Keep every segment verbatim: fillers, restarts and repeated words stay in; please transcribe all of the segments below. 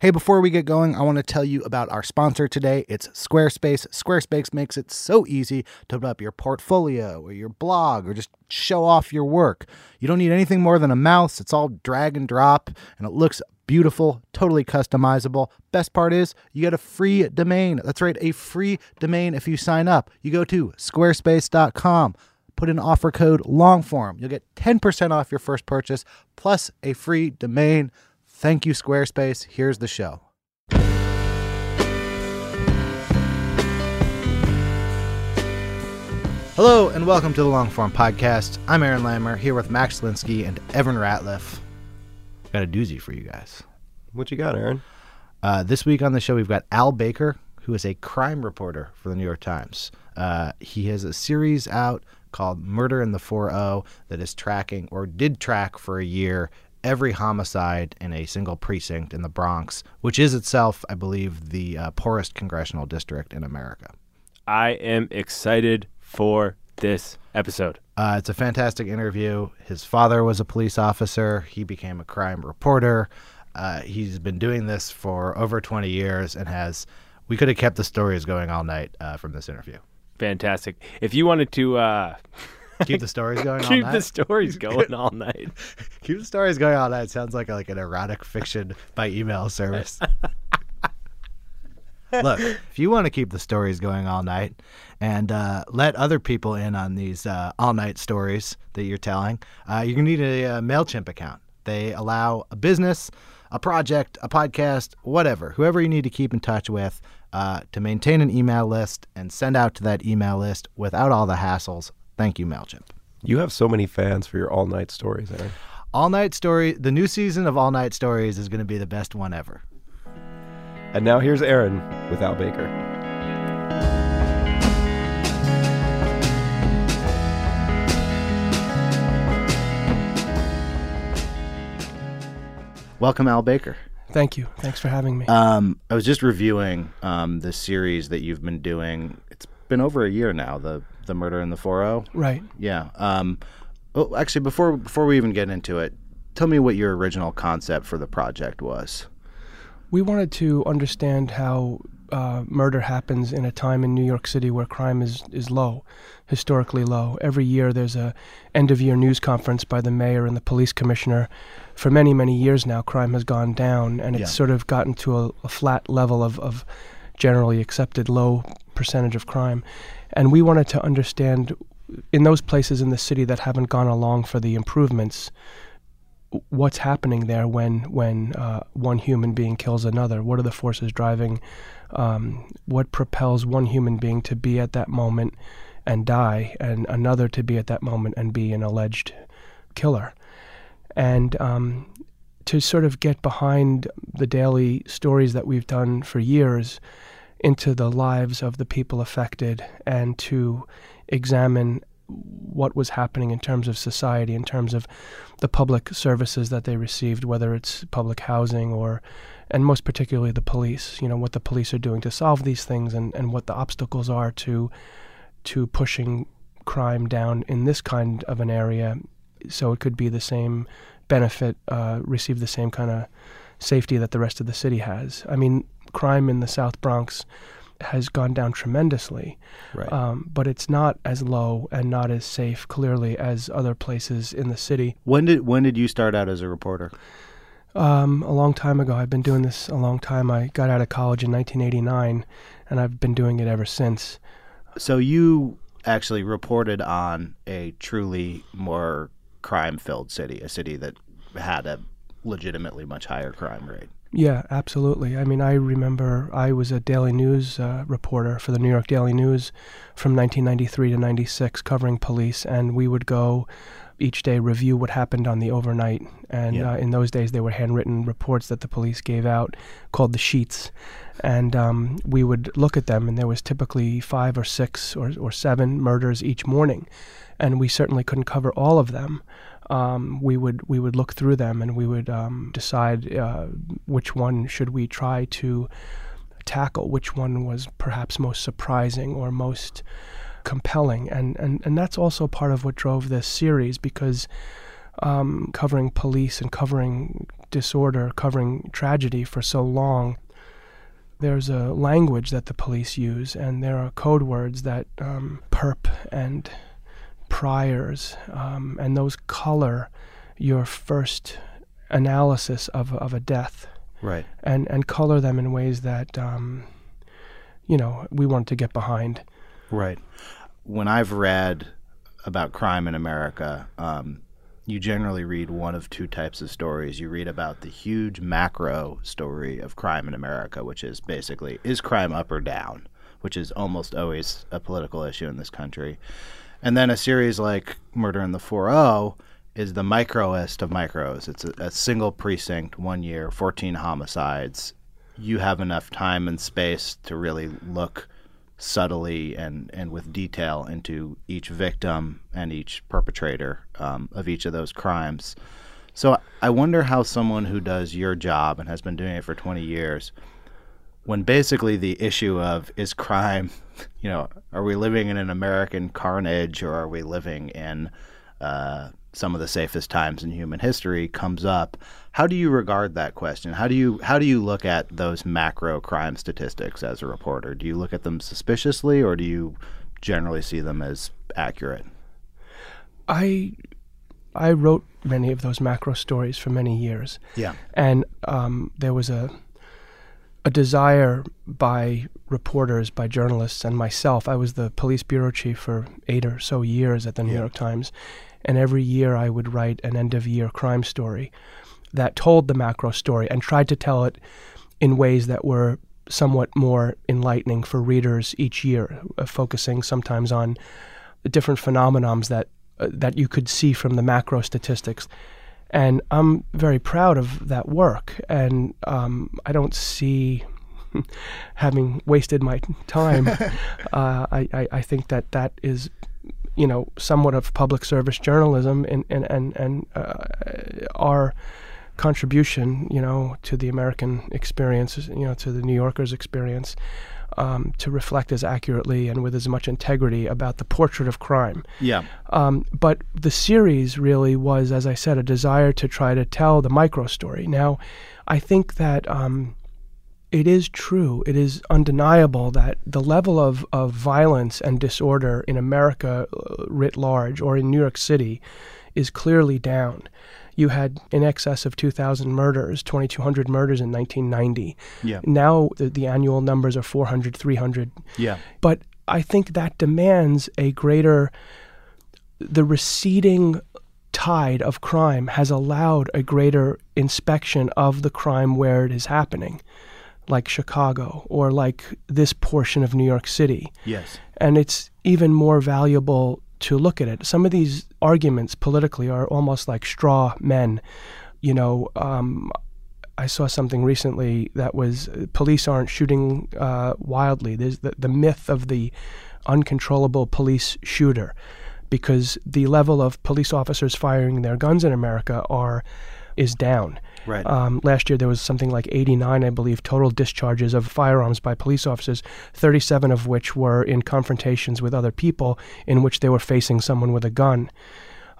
Hey, before we get going, I want to tell you about our sponsor today. It's Squarespace. Squarespace makes it so easy to put up your portfolio or your blog or just show off your work. You don't need anything more than a mouse. It's all drag and drop, and it looks beautiful, totally customizable. Best part is you get a free domain. That's right, a free domain if you sign up. You go to squarespace dot com. Put in offer code LONGFORM. You'll get ten percent off your first purchase plus a free domain. Thank you, Squarespace. Here's the show. Hello, and welcome to the Long Form Podcast. I'm Aaron Lammer, here with Max Linsky and Evan Ratliff. Got a doozy for you guys. What you got, Aaron? Uh, this week on the show, we've got Al Baker, who is a crime reporter for the New York Times. Uh, he has a series out called Murder in the four oh that is tracking, or did track for a year, every homicide in a single precinct in the Bronx, which is itself, I believe, the uh, poorest congressional district in America. I am excited for this episode. Uh, it's a fantastic interview. His father was a police officer. He became a crime reporter. Uh, he's been doing this for over twenty years and has, we could have kept the stories going all night uh, from this interview. Fantastic. If you wanted to... Uh... Keep the stories going all night. Keep the stories going all night. Keep the stories going all night. Sounds like a, like an erotic fiction by email service. Look, if you want to keep the stories going all night and uh, let other people in on these uh, all-night stories that you're telling, uh, you're going to need a, a MailChimp account. They allow a business, a project, a podcast, whatever, whoever you need to keep in touch with uh, to maintain an email list and send out to that email list without all the hassles. Thank you, MailChimp. You have so many fans for your all-night stories, Aaron. All-night story. The new season of All-Night Stories is going to be the best one ever. And now here's Aaron with Al Baker. Welcome, Al Baker. Thank you. Thanks for having me. Um, I was just reviewing um, the series that you've been doing. It's been over a year now, the the Murder in the four oh. Right. Yeah. Um, well, actually, before before we even get into it, tell me what your original concept for the project was. We wanted to understand how uh, murder happens in a time in New York City where crime is, is low, historically low. Every year there's a end-of-year news conference by the mayor and the police commissioner. For many, many years now, crime has gone down, and it's yeah. sort of gotten to a, a flat level of, of generally accepted low percentage of crime. And we wanted to understand, in those places in the city that haven't gone along for the improvements, what's happening there when when uh, one human being kills another? What are the forces driving? Um, what propels one human being to be at that moment and die, and another to be at that moment and be an alleged killer? And um, to sort of get behind the daily stories that we've done for years into the lives of the people affected, and to examine what was happening in terms of society, in terms of the public services that they received, whether it's public housing or, and most particularly the police, you know, what the police are doing to solve these things, and, and what the obstacles are to to pushing crime down in this kind of an area so it could be the same benefit, uh, receive the same kind of safety that the rest of the city has. I mean, crime in the South Bronx has gone down tremendously, right. um, but it's not as low and not as safe, clearly, as other places in the city. When did when did you start out as a reporter? Um, a long time ago. I've been doing this a long time. I got out of college in nineteen eighty-nine, and I've been doing it ever since. So you actually reported on a truly more crime-filled city, a city that had a legitimately much higher crime rate. Yeah, absolutely. I mean, I remember I was a Daily News uh, reporter for the New York Daily News from nineteen ninety-three to ninety-six, covering police, and we would go each day review what happened on the overnight. And yeah. uh, in those days, there were handwritten reports that the police gave out called the sheets. And um, we would look at them, and there was typically five or six or, or seven murders each morning. And we certainly couldn't cover all of them. Um, we would we would look through them, and we would um, decide uh, which one should we try to tackle, which one was perhaps most surprising or most compelling. And, and, and that's also part of what drove this series, because um, covering police and covering disorder, covering tragedy for so long, there's a language that the police use, and there are code words that um, perp and priors, um, and those color your first analysis of of a death, right? And and color them in ways that um, you know, we want to get behind, right? When I've read about crime in America, um, you generally read one of two types of stories. You read about the huge macro story of crime in America, which is basically, is crime up or down, which is almost always a political issue in this country. And then a series like Murder in the four oh is the microest of micros. It's a, a single precinct, one year, fourteen homicides. You have enough time and space to really look subtly and, and with detail into each victim and each perpetrator um, of each of those crimes. So I wonder how someone who does your job and has been doing it for twenty years, when basically the issue of, is crime, you know, are we living in an American carnage, or are we living in uh, some of the safest times in human history, comes up. How do you regard that question? How do you how do you look at those macro crime statistics as a reporter? Do you look at them suspiciously, or do you generally see them as accurate? I I wrote many of those macro stories for many years. Yeah. And um, there was a a desire by reporters, by journalists, and myself. I was the police bureau chief for eight or so years at the New yeah. York Times, and every year I would write an end-of-year crime story that told the macro story and tried to tell it in ways that were somewhat more enlightening for readers each year, uh, focusing sometimes on the different phenomenons that uh, that you could see from the macro statistics. And I'm very proud of that work, and um, I don't see, having wasted my time, uh, I, I, I think that that is, you know, somewhat of public service journalism, and, and, and, and uh, our contribution, you know, to the American experience, you know, to the New Yorker's experience, um, to reflect as accurately and with as much integrity about the portrait of crime. Yeah. Um, but the series really was, as I said, a desire to try to tell the micro story. Now, I think that um, it is true, it is undeniable that the level of, of violence and disorder in America writ large, or in New York City, is clearly down. You had in excess of two thousand murders, twenty-two hundred murders in nineteen ninety. Yeah. Now the, the annual numbers are four hundred, three hundred. Yeah. But I think that demands a greater, the receding tide of crime has allowed a greater inspection of the crime where it is happening, like Chicago or like this portion of New York City. Yes. And it's even more valuable to look at it. Some of these arguments politically are almost like straw men. You know, um, I saw something recently that was, uh, police aren't shooting uh, wildly. There's the, the myth of the uncontrollable police shooter, because the level of police officers firing their guns in America are is down. Right. Um, last year there was something like eighty-nine, I believe, total discharges of firearms by police officers, thirty-seven of which were in confrontations with other people in which they were facing someone with a gun.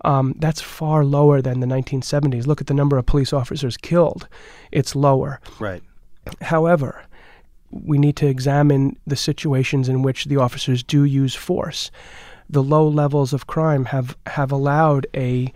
Um, that's far lower than the nineteen seventies. Look at the number of police officers killed. It's lower. Right. However, we need to examine the situations in which the officers do use force. The low levels of crime have, have allowed a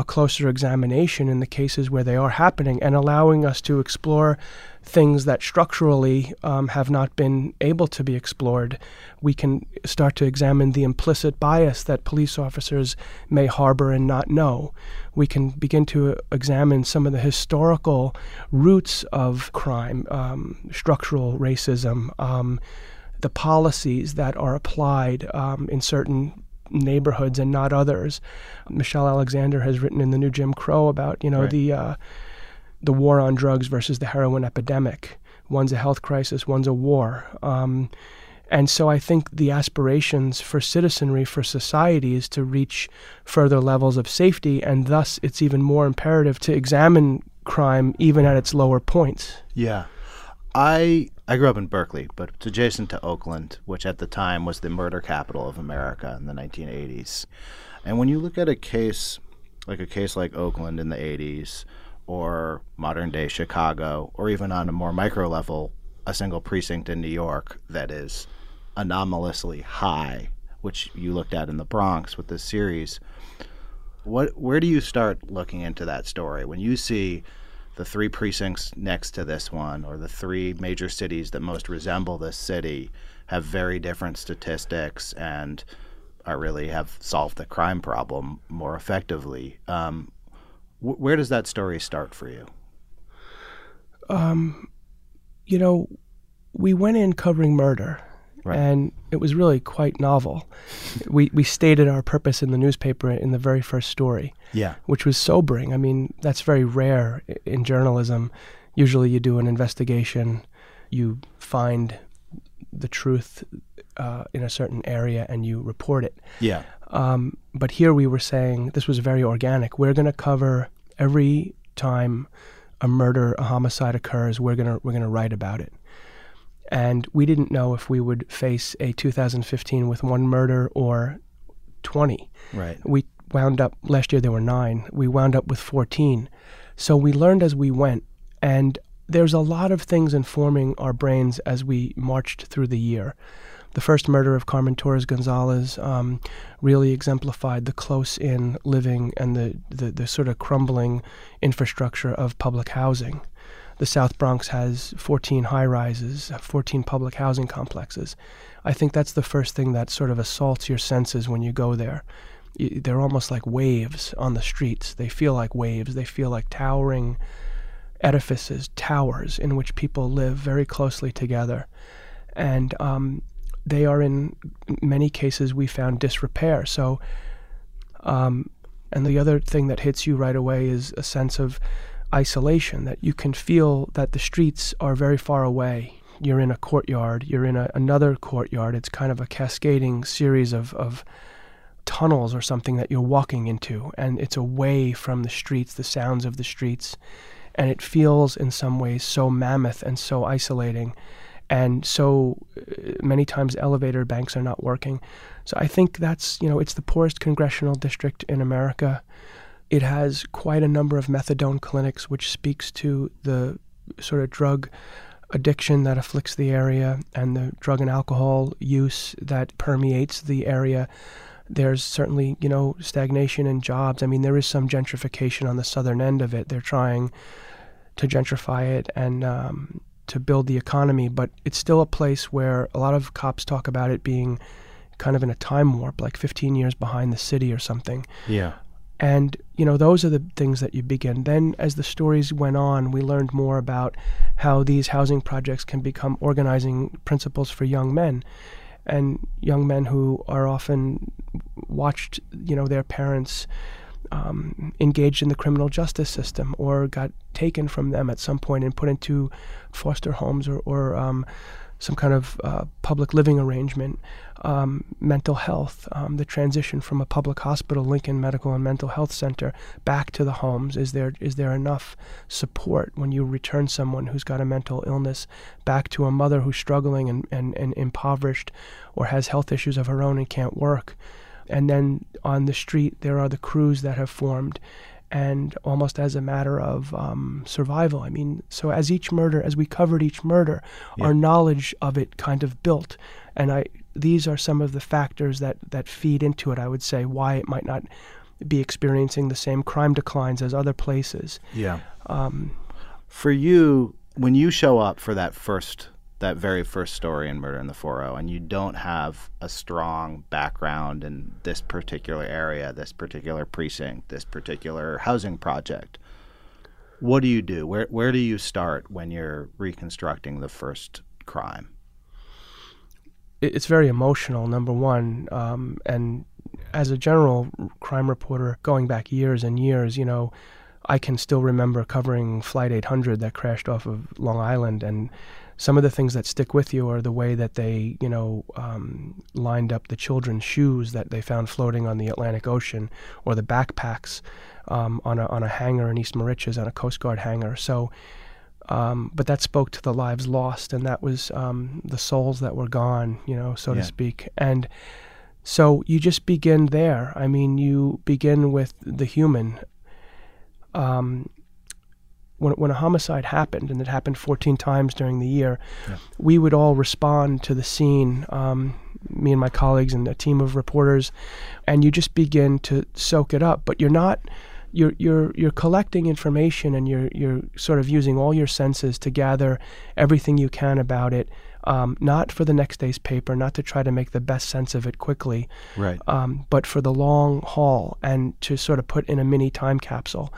a closer examination in the cases where they are happening and allowing us to explore things that structurally um, have not been able to be explored. We can start to examine the implicit bias that police officers may harbor and not know. We can begin to examine some of the historical roots of crime, um, structural racism, um, the policies that are applied um, in certain neighborhoods and not others. Michelle Alexander has written in The New Jim Crow about, you know, right. the uh, the war on drugs versus the heroin epidemic. One's a health crisis, one's a war. Um, and so I think the aspirations for citizenry, for society, is to reach further levels of safety, and thus it's even more imperative to examine crime even at its lower points. Yeah. I I grew up in Berkeley, but it's adjacent to Oakland, which at the time was the murder capital of America in the nineteen eighties. And when you look at a case like a case like Oakland in the eighties, or modern-day Chicago, or even on a more micro level, a single precinct in New York that is anomalously high, which you looked at in the Bronx with this series, what where do you start looking into that story when you see the three precincts next to this one, or the three major cities that most resemble this city, have very different statistics and are really have solved the crime problem more effectively? Um, wh- where does that story start for you? Um, you know, we went in covering murder. Right. And it was really quite novel. We we stated our purpose in the newspaper in the very first story, yeah, which was sobering. I mean, that's very rare in journalism. Usually you do an investigation, you find the truth uh, in a certain area, and you report it. Yeah. Um, but here we were saying, this was very organic. We're going to cover every time a murder, a homicide occurs, we're going to we're going to write about it. And we didn't know if we would face a two thousand fifteen with one murder or twenty. Right. We wound up, last year there were nine. We wound up with fourteen. So we learned as we went. And there's a lot of things informing our brains as we marched through the year. The first murder of Carmen Torres-Gonzalez um, really exemplified the close-in living and the, the, the sort of crumbling infrastructure of public housing. The South Bronx has fourteen high-rises, fourteen public housing complexes. I think that's the first thing that sort of assaults your senses when you go there. They're almost like waves on the streets. They feel like waves. They feel like towering edifices, towers in which people live very closely together. And um, they are, in many cases, we found disrepair. So, um, and the other thing that hits you right away is a sense of isolation, that you can feel that the streets are very far away. You're in a courtyard, you're in a, another courtyard. It's kind of a cascading series of, of tunnels or something that you're walking into, and it's away from the streets, the sounds of the streets, and it feels in some ways so mammoth and so isolating, and so many times elevator banks are not working. So I think that's, you know, it's the poorest congressional district in America. It has quite a number of methadone clinics, which speaks to the sort of drug addiction that afflicts the area and the drug and alcohol use that permeates the area. There's certainly, you know, stagnation in jobs. I mean, there is some gentrification on the southern end of it. They're trying to gentrify it and um, to build the economy, but it's still a place where a lot of cops talk about it being kind of in a time warp, like fifteen years behind the city or something. Yeah. And, you know, those are the things that you begin. Then as the stories went on, we learned more about how these housing projects can become organizing principles for young men, and young men who are often watched, you know, their parents um, engaged in the criminal justice system, or got taken from them at some point and put into foster homes, or, or um, some kind of uh, public living arrangement, um, mental health, um, the transition from a public hospital, Lincoln Medical and Mental Health Center, back to the homes. Is there is there enough support when you return someone who's got a mental illness back to a mother who's struggling and, and, and impoverished, or has health issues of her own and can't work? And then on the street, there are the crews that have formed. and almost as a matter of um, survival. I mean, so as each murder, as we covered each murder, yeah. our knowledge of it kind of built. And I, these are some of the factors that, that feed into it, I would say, why it might not be experiencing the same crime declines as other places. Yeah. Um, for you, when you show up for that first, that very first story in Murder in the four oh, and you don't have a strong background in this particular area, this particular precinct, this particular housing project, what do you do? Where where do you start when you're reconstructing the first crime? It's very emotional, number one. Um, and as a general crime reporter, going back years and years, you know, I can still remember covering Flight eight hundred that crashed off of Long Island, and some of the things that stick with you are the way that they, you know, um, lined up the children's shoes that they found floating on the Atlantic Ocean, or the backpacks um, on a on a hangar in East Moriches, on a Coast Guard hangar. So, um, but that spoke to the lives lost, and that was um, the souls that were gone, you know, so yeah. to speak. And so you just begin there. I mean, you begin with the human. Um, When, when a homicide happened, and it happened fourteen times during the year, yeah. we would all respond to the scene, um, me and my colleagues and a team of reporters, and you just begin to soak it up. But you're not, you're you're you're collecting information, and you're you're sort of using all your senses to gather everything you can about it, um, not for the next day's paper, not to try to make the best sense of it quickly, right? Um, but for the long haul, and to sort of put in a mini time capsule.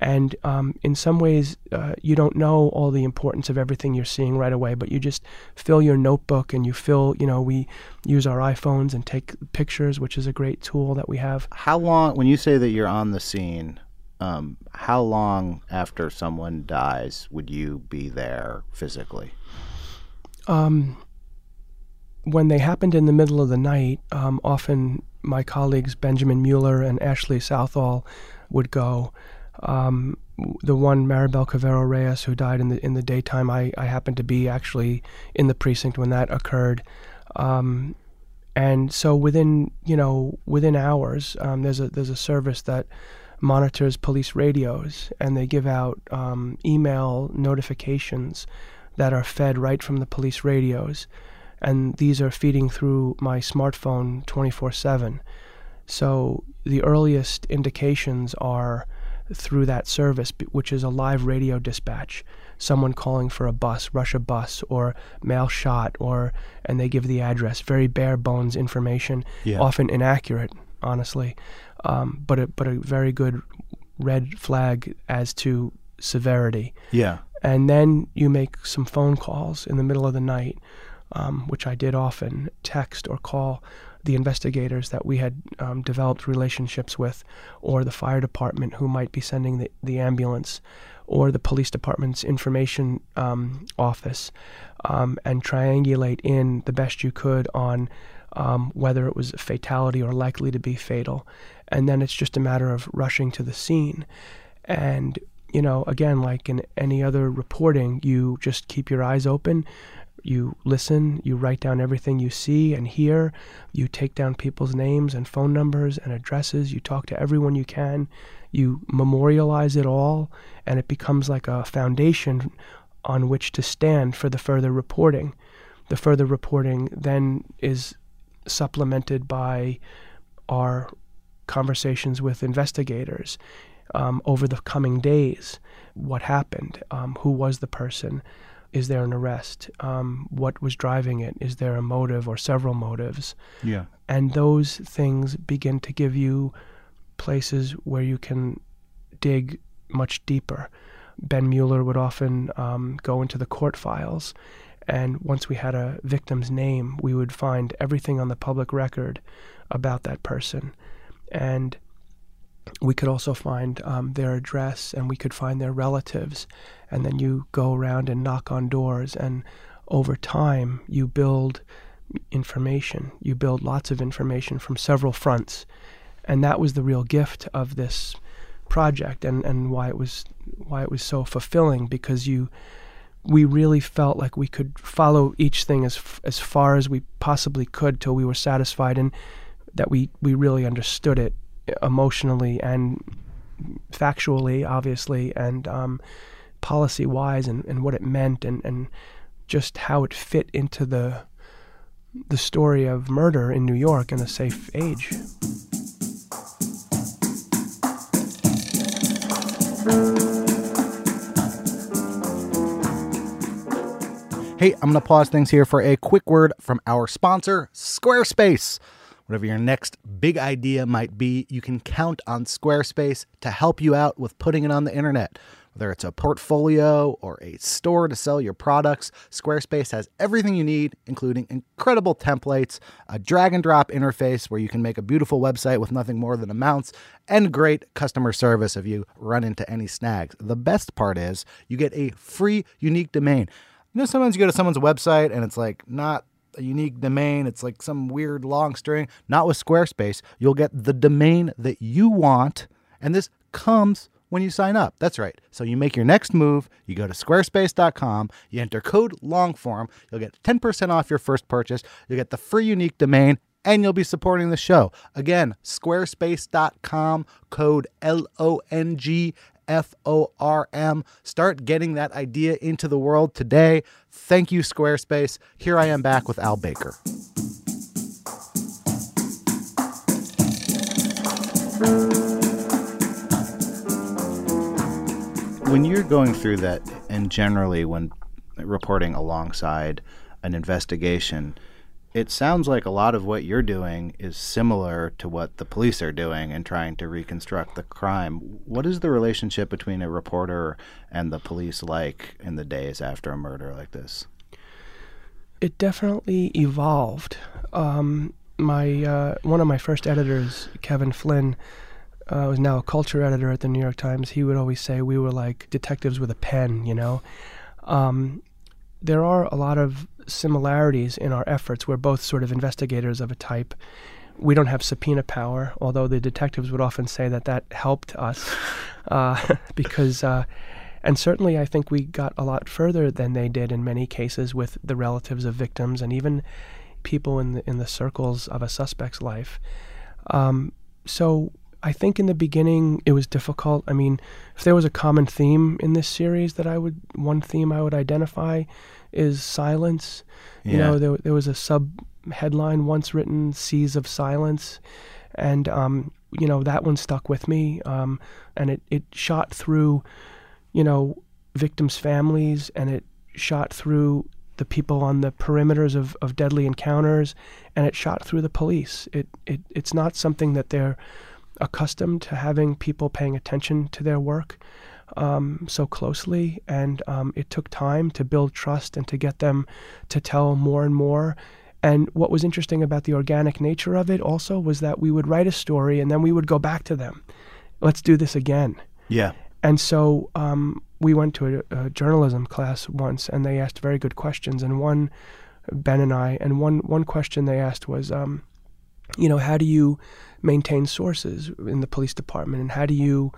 And um, in some ways, uh, you don't know all the importance of everything you're seeing right away, but you just fill your notebook, and you fill, you know, we use our iPhones and take pictures, which is a great tool that we have. How long, when you say that you're on the scene, um, how long after someone dies would you be there physically? Um, when they happened in the middle of the night, um, often my colleagues, Benjamin Mueller and Ashley Southall, would go. Um, the one, Maribel Caveros Reyes, who died in the in the daytime, I, I happened to be actually in the precinct when that occurred. Um, and so within, you know, within hours, um, there's a there's a service that monitors police radios, and they give out um, email notifications that are fed right from the police radios. And these are feeding through my smartphone twenty-four seven. So the earliest indications are through that service, which is a live radio dispatch, someone calling for a bus, rush a bus, or mail shot, or, and they give the address, very bare bones information, yeah. often inaccurate, honestly, um, but, a, but a very good red flag as to severity. Yeah. And then you make some phone calls in the middle of the night, um, which I did often, text or call the investigators that we had um, developed relationships with, or the fire department who might be sending the, the ambulance, or the police department's information um, office, um, and triangulate in the best you could on um, whether it was a fatality or likely to be fatal. And then it's just a matter of rushing to the scene. And, you know, again, like in any other reporting, you just keep your eyes open. You listen, you write down everything you see and hear, you take down people's names and phone numbers and addresses, you talk to everyone you can, you memorialize it all, and it becomes like a foundation on which to stand for the further reporting. The further reporting then is supplemented by our conversations with investigators um, over the coming days. What happened? Um, who was the person? Is there an arrest? Um, what was driving it? Is there a motive or several motives? Yeah. And those things begin to give you places where you can dig much deeper. Ben Mueller would often um, go into the court files, and once we had a victim's name, we would find everything on the public record about that person. And we could also find um, their address, and we could find their relatives. And then you go around and knock on doors, and over time you build information. You build lots of information from several fronts. And that was the real gift of this project, and, and why it was why it was so fulfilling, because you we really felt like we could follow each thing as as far as we possibly could till we were satisfied and that we, we really understood it emotionally and factually, obviously, and um, policy-wise, and, and what it meant, and, and just how it fit into the the story of murder in New York in a safe age. Hey, I'm going to pause things here for a quick word from our sponsor, Squarespace. Whatever your next big idea might be, you can count on Squarespace to help you out with putting it on the internet. Whether it's a portfolio or a store to sell your products, Squarespace has everything you need, including incredible templates, a drag and drop interface where you can make a beautiful website with nothing more than amounts, and great customer service if you run into any snags. The best part is you get a free unique domain. You know, sometimes you go to someone's website and it's like not a unique domain. It's like some weird long string. Not with Squarespace. You'll get the domain that you want, and this comes when you sign up. That's right. So you make your next move. You go to squarespace dot com. You enter code LONGFORM. You'll get ten percent off your first purchase. You'll get the free unique domain, and you'll be supporting the show. Again, squarespace dot com, code L O N G F O R M. Start getting that idea into the world today. Thank you, Squarespace. Here I am back with Al Baker. When you're going through that, and generally when reporting alongside an investigation, it sounds like a lot of what you're doing is similar to what the police are doing in trying to reconstruct the crime. What is the relationship between a reporter and the police like in the days after a murder like this? It definitely evolved. Um, my uh, one of my first editors, Kevin Flynn, uh, was now a culture editor at the New York Times. He would always say we were like detectives with a pen, you know. Um, there are a lot of similarities in our efforts. We're both sort of investigators of a type. We don't have subpoena power, although the detectives would often say that that helped us, uh, because, uh, and certainly I think we got a lot further than they did in many cases with the relatives of victims and even people in the, in the circles of a suspect's life. Um, so I think in the beginning it was difficult. I mean, if there was a common theme in this series that I would, one theme I would identify is silence. Yeah. You know, there, there was a sub headline once written, Seas of Silence. And, um, you know, that one stuck with me. Um, and it, it shot through, you know, victims' families, and it shot through the people on the perimeters of, of deadly encounters, and it shot through the police. It, it It's not something that they're accustomed to having people paying attention to their work um, so closely, and um, it took time to build trust and to get them to tell more and more. And what was interesting about the organic nature of it also was that we would write a story and then we would go back to them. Let's do this again. Yeah. And so um, we went to a, a journalism class once, and they asked very good questions. And one, Ben and I, and one one question they asked was, um, you know, how do you maintain sources in the police department, and how do you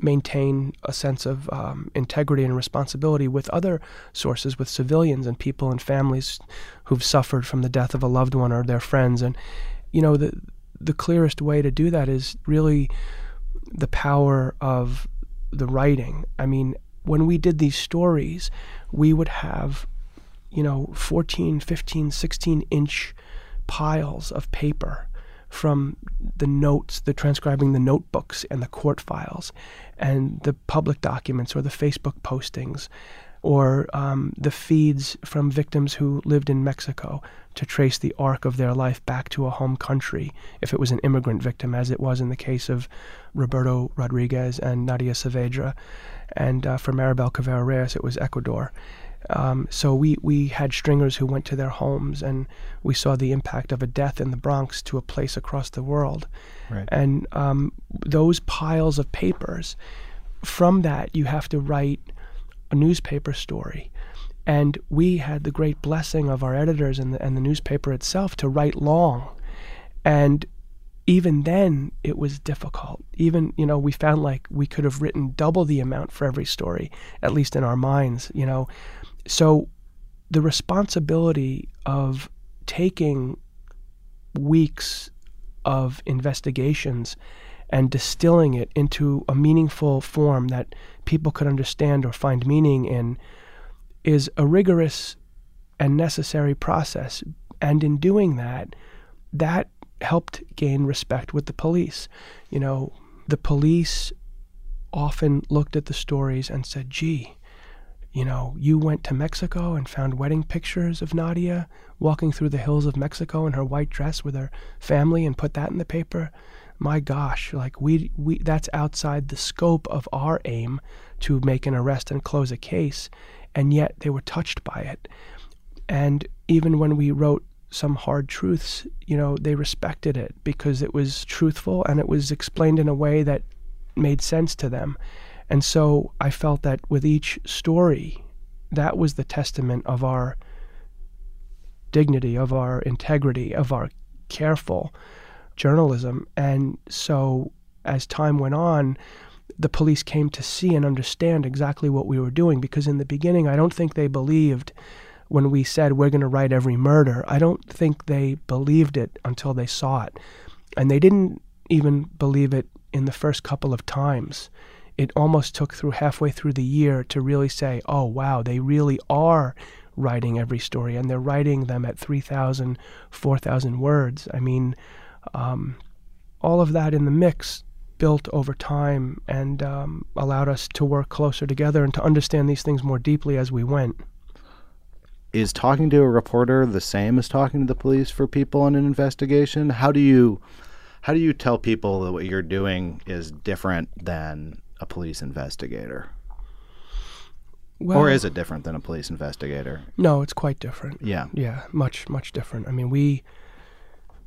maintain a sense of um, integrity and responsibility with other sources, with civilians and people and families who've suffered from the death of a loved one or their friends? And, you know, the the clearest way to do that is really the power of the writing. I mean, when we did these stories, we would have, you know, fourteen, fifteen, sixteen inch piles of paper from the notes, the transcribing the notebooks and the court files and the public documents or the Facebook postings or um, the feeds from victims who lived in Mexico to trace the arc of their life back to a home country if it was an immigrant victim, as it was in the case of Roberto Rodriguez and Nadia Saavedra. And uh, for Maribel Caveros Reyes, it was Ecuador. Um, so we, we had stringers who went to their homes, and we saw the impact of a death in the Bronx to a place across the world. Right. And um, those piles of papers, from that you have to write a newspaper story. And we had the great blessing of our editors and the, and the newspaper itself to write long. And even then it was difficult. Even, you know, we found like we could have written double the amount for every story, at least in our minds, you know. So the responsibility of taking weeks of investigations and distilling it into a meaningful form that people could understand or find meaning in is a rigorous and necessary process. And in doing that, that helped gain respect with the police. You know, the police often looked at the stories and said, gee, you know, you went to Mexico and found wedding pictures of Nadia walking through the hills of Mexico in her white dress with her family and put that in the paper. My gosh, like we, we that's outside the scope of our aim to make an arrest and close a case, and yet they were touched by it. And even when we wrote some hard truths, you know, they respected it because it was truthful and it was explained in a way that made sense to them. And so I felt that with each story, that was the testament of our dignity, of our integrity, of our careful journalism. And so as time went on, the police came to see and understand exactly what we were doing, because in the beginning, I don't think they believed when we said we're going to write every murder. I don't think they believed it until they saw it. And they didn't even believe it in the first couple of times. It almost took through halfway through the year to really say, oh, wow, they really are writing every story, and they're writing them at three thousand, four thousand words. I mean, um, all of that in the mix built over time and um, allowed us to work closer together and to understand these things more deeply as we went. Is talking to a reporter the same as talking to the police for people on an investigation? How do you, how do you tell people that what you're doing is different than a police investigator? Well, or is it different than a police investigator? No, it's quite different. Yeah. Yeah, much, much different. I mean, we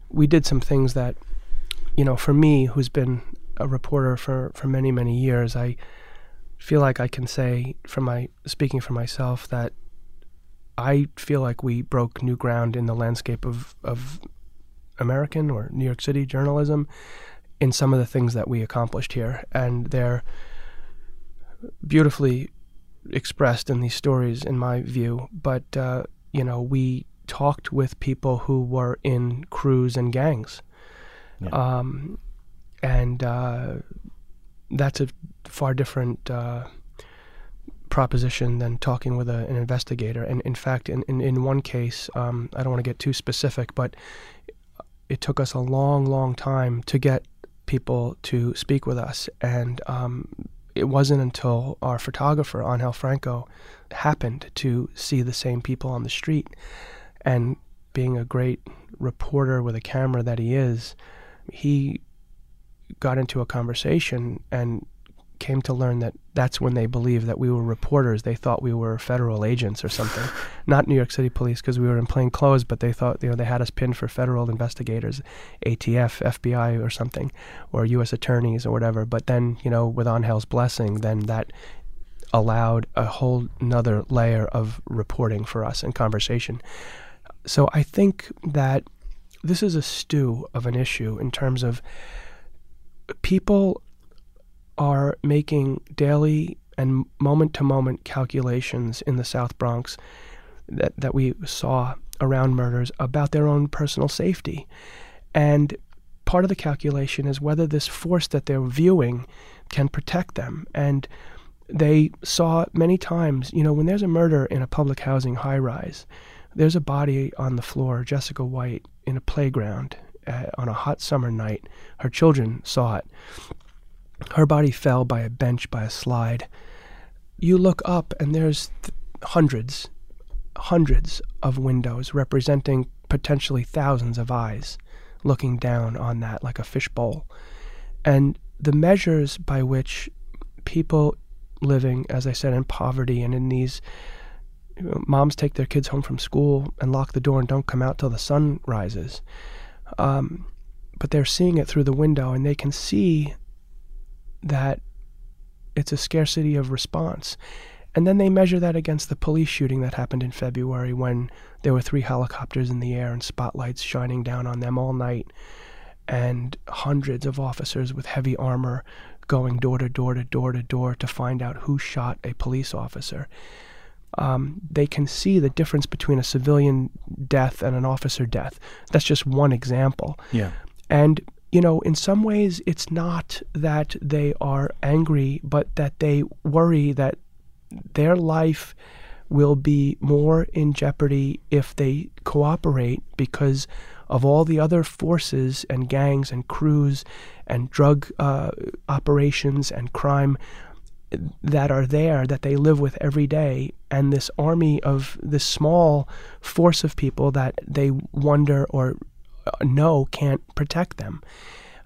we did some things that, you know, for me, who's been a reporter for, for many, many years, I feel like I can say, for my speaking for myself, that I feel like we broke new ground in the landscape of, of American or New York City journalism in some of the things that we accomplished here. And they're beautifully expressed in these stories, in my view. But, uh, you know, we talked with people who were in crews and gangs. Yeah. Um, and uh, that's a far different uh, proposition than talking with a, an investigator. And in fact, in, in, in one case, um, I don't want to get too specific, but it took us a long, long time to get people to speak with us. And um, it wasn't until our photographer, Angel Franco, happened to see the same people on the street. And being a great reporter with a camera that he is, he got into a conversation and came to learn that that's when they believed that we were reporters. They thought we were federal agents or something. Not New York City police, because we were in plain clothes, but they thought, you know, they had us pinned for federal investigators, A T F, F B I or something, or U S attorneys or whatever. But then, you know, with Angel's blessing, then that allowed a whole nother layer of reporting for us and conversation. So I think that this is a stew of an issue in terms of people are making daily and moment-to-moment calculations in the South Bronx that, that we saw around murders about their own personal safety. And part of the calculation is whether this force that they're viewing can protect them. And they saw many times, you know, when there's a murder in a public housing high-rise, there's a body on the floor, Jessica White, in a playground uh, on a hot summer night. Her children saw it. Her body fell by a bench, by a slide. You look up and there's th- hundreds, hundreds of windows representing potentially thousands of eyes looking down on that like a fishbowl. And the measures by which people living, as I said, in poverty and in these, you know, moms take their kids home from school and lock the door and don't come out till the sun rises. Um, but they're seeing it through the window and they can see that it's a scarcity of response. And then they measure that against the police shooting that happened in February when there were three helicopters in the air and spotlights shining down on them all night and hundreds of officers with heavy armor going door to door to door to door to find out who shot a police officer. Um, they can see the difference between a civilian death and an officer death. That's just one example. Yeah. And you know, in some ways it's not that they are angry, but that they worry that their life will be more in jeopardy if they cooperate because of all the other forces and gangs and crews and drug uh, operations and crime that are there, that they live with every day, and this army of this small force of people that they wonder or know can't protect them.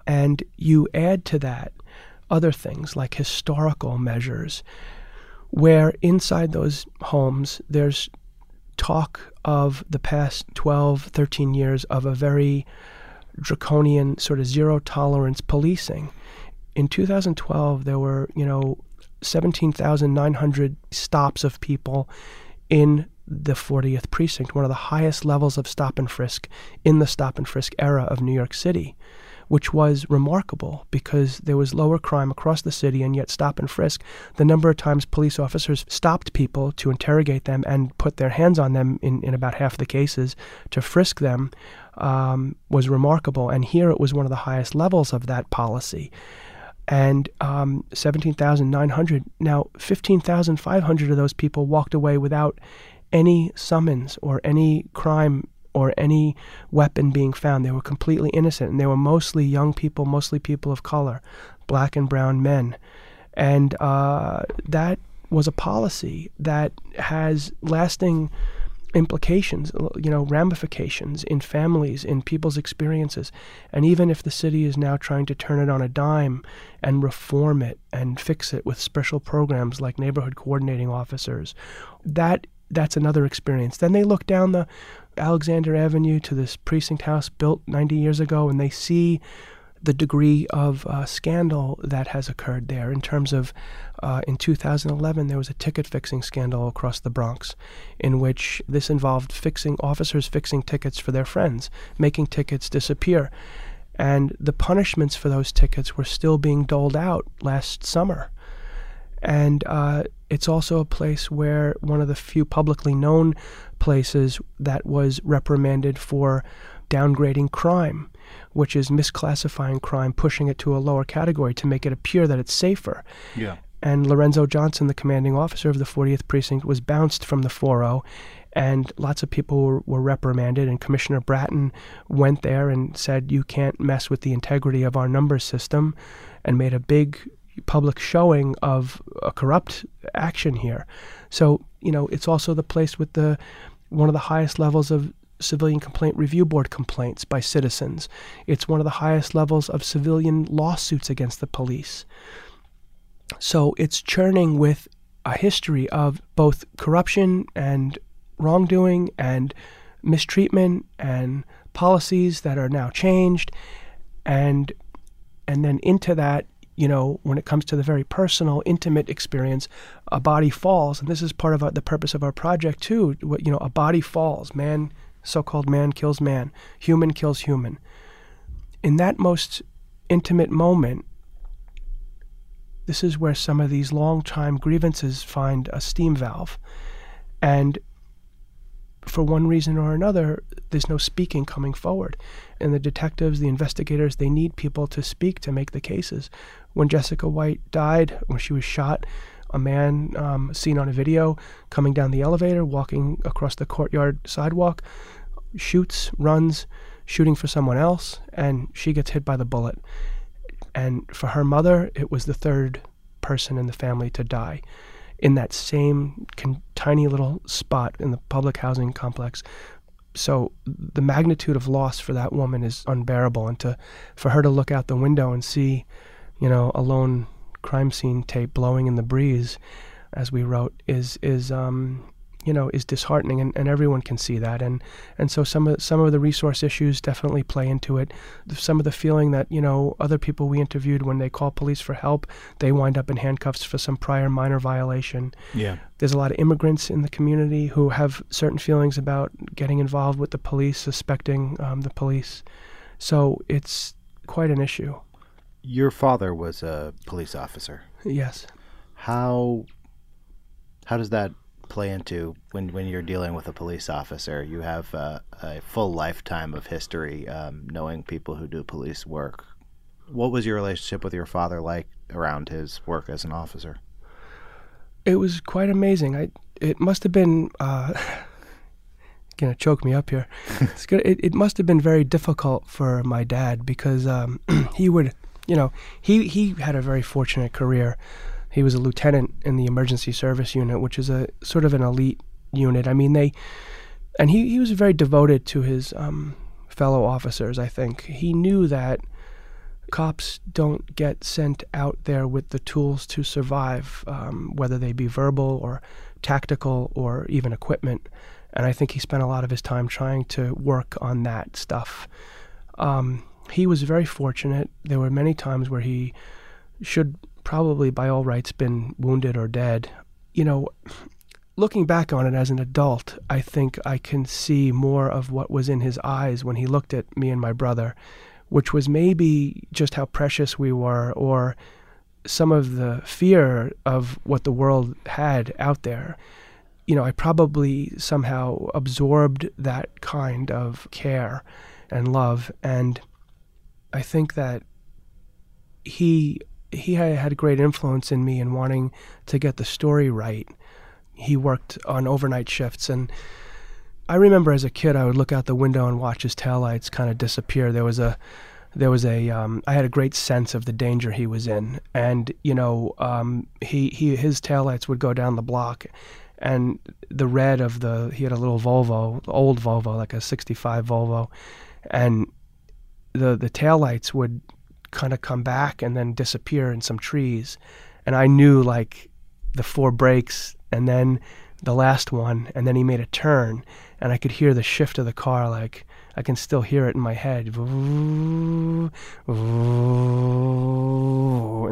And you add to that other things like historical measures, where inside those homes there's talk of the past twelve, thirteen years of a very draconian sort of zero-tolerance policing. In two thousand twelve, there were, you know, seventeen thousand nine hundred stops of people in the fortieth precinct, one of the highest levels of stop and frisk in the stop and frisk era of New York City, which was remarkable because there was lower crime across the city, and yet stop and frisk, the number of times police officers stopped people to interrogate them and put their hands on them in, in about half the cases to frisk them, um, was remarkable. And here it was one of the highest levels of that policy. And um, seventeen thousand nine hundred, now fifteen thousand five hundred of those people walked away without any summons or any crime or any weapon being found. They were completely innocent, and they were mostly young people, mostly people of color, black and brown men. And uh, that was a policy that has lasting implications, you know, ramifications in families, in people's experiences. And even if the city is now trying to turn it on a dime and reform it and fix it with special programs like neighborhood coordinating officers, that that's another experience. Then they look down the Alexander Avenue to this precinct house built ninety years ago, and they see the degree of uh, scandal that has occurred there in terms of, uh, in two thousand eleven, there was a ticket fixing scandal across the Bronx in which this involved fixing officers fixing tickets for their friends, making tickets disappear. And the punishments for those tickets were still being doled out last summer. And uh, it's also a place where one of the few publicly known places that was reprimanded for downgrading crime, which is misclassifying crime, pushing it to a lower category to make it appear that it's safer. Yeah. And Lorenzo Johnson, the commanding officer of the fortieth Precinct, was bounced from the four oh, and lots of people were, were reprimanded, and Commissioner Bratton went there and said, you can't mess with the integrity of our numbers system, and made a big public showing of a corrupt action here. So, you know, it's also the place with the one of the highest levels of Civilian Complaint Review Board complaints by citizens. It's one of the highest levels of civilian lawsuits against the police. So it's churning with a history of both corruption and wrongdoing and mistreatment and policies that are now changed. And and then into that, you know, when it comes to the very personal, intimate experience, a body falls. And this is part of our, the purpose of our project, too. You know, a body falls. Man, so-called man kills man. Human kills human. In that most intimate moment, this is where some of these long-time grievances find a steam valve. And for one reason or another, there's no speaking coming forward. And the detectives, the investigators, they need people to speak to make the cases. When Jessica White died, when she was shot, a man um, seen on a video coming down the elevator, walking across the courtyard sidewalk, shoots, runs, shooting for someone else, and she gets hit by the bullet. And for her mother, it was the third person in the family to die in that same con- tiny little spot in the public housing complex. So the magnitude of loss for that woman is unbearable. And to for her to look out the window and see, you know, a lone crime scene tape blowing in the breeze, as we wrote, is, is um, you know, is disheartening. And, and everyone can see that. And, and so some of, some of the resource issues definitely play into it. Some of the feeling that, you know, other people we interviewed, when they call police for help, they wind up in handcuffs for some prior minor violation. Yeah. There's a lot of immigrants in the community who have certain feelings about getting involved with the police, suspecting um, the police. So it's quite an issue. Your father was a police officer. Yes. How how does that play into when, when you're dealing with a police officer? You have a, a full lifetime of history um, knowing people who do police work. What was your relationship with your father like around his work as an officer? It was quite amazing. I it must have been uh, gonna choke me up here. It's good. It, it must have been very difficult for my dad because um, he would, you know, he he had a very fortunate career. He was a lieutenant in the Emergency Service Unit, which is a sort of an elite unit. I mean, they, and he he was very devoted to his um, fellow officers. I think he knew that cops don't get sent out there with the tools to survive, um, whether they be verbal or tactical or even equipment. And I think he spent a lot of his time trying to work on that stuff. Um, he was very fortunate. There were many times where he should probably, by all rights, been wounded or dead. You know, looking back on it as an adult, I think I can see more of what was in his eyes when he looked at me and my brother, which was maybe just how precious we were or some of the fear of what the world had out there. You know, I probably somehow absorbed that kind of care and love. And I think that he he had a great influence in me in wanting to get the story right. He worked on overnight shifts, and I remember as a kid, I would look out the window and watch his taillights kind of disappear. There was a, there was a, um, I had a great sense of the danger he was in. And, you know, um, he, he, his taillights would go down the block, and the red of the, he had a little Volvo, old Volvo, like a sixty-five Volvo. And the, the taillights would kind of come back and then disappear in some trees. And I knew like the four brakes and then the last one, and then he made a turn, and I could hear the shift of the car, like, I can still hear it in my head. And